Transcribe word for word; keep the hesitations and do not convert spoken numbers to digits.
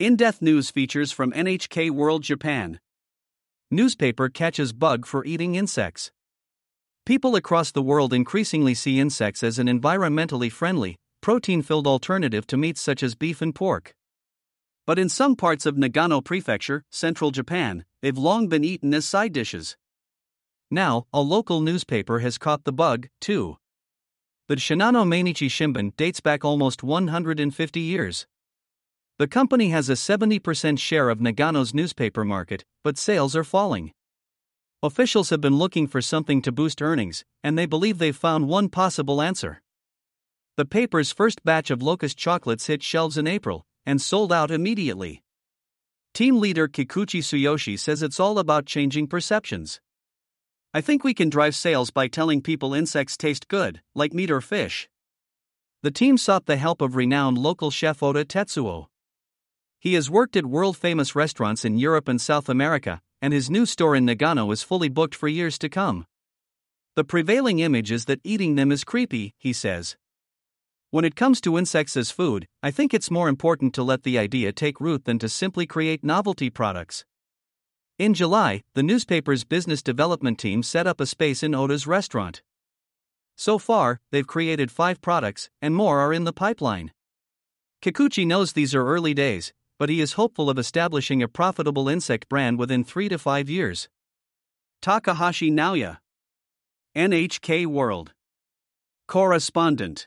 In-depth news features from N H K World Japan. Newspaper catches bug for eating insects. People across the world increasingly see insects as an environmentally friendly, protein-filled alternative to meats such as beef and pork. But in some parts of Nagano Prefecture, central Japan, they've long been eaten as side dishes. Now, a local newspaper has caught the bug, too. The Shinano Mainichi Shimbun dates back almost one hundred fifty years. The company has a seventy percent share of Nagano's newspaper market, but sales are falling. Officials have been looking for something to boost earnings, and they believe they've found one possible answer. The paper's first batch of locust chocolates hit shelves in April and sold out immediately. Team leader Kikuchi Tsuyoshi says it's all about changing perceptions. "I think we can drive sales by telling people insects taste good, like meat or fish." The team sought the help of renowned local chef Oda Tetsuo. He has worked at world-famous restaurants in Europe and South America, and his new store in Nagano is fully booked for years to come. "The prevailing image is that eating them is creepy," he says. "When it comes to insects as food, I think it's more important to let the idea take root than to simply create novelty products." In July, the newspaper's business development team set up a space in Oda's restaurant. So far, they've created five products, and more are in the pipeline. Kikuchi knows these are early days, but he is hopeful of establishing a profitable insect brand within three to five years. Takahashi Naoya, N H K World Correspondent.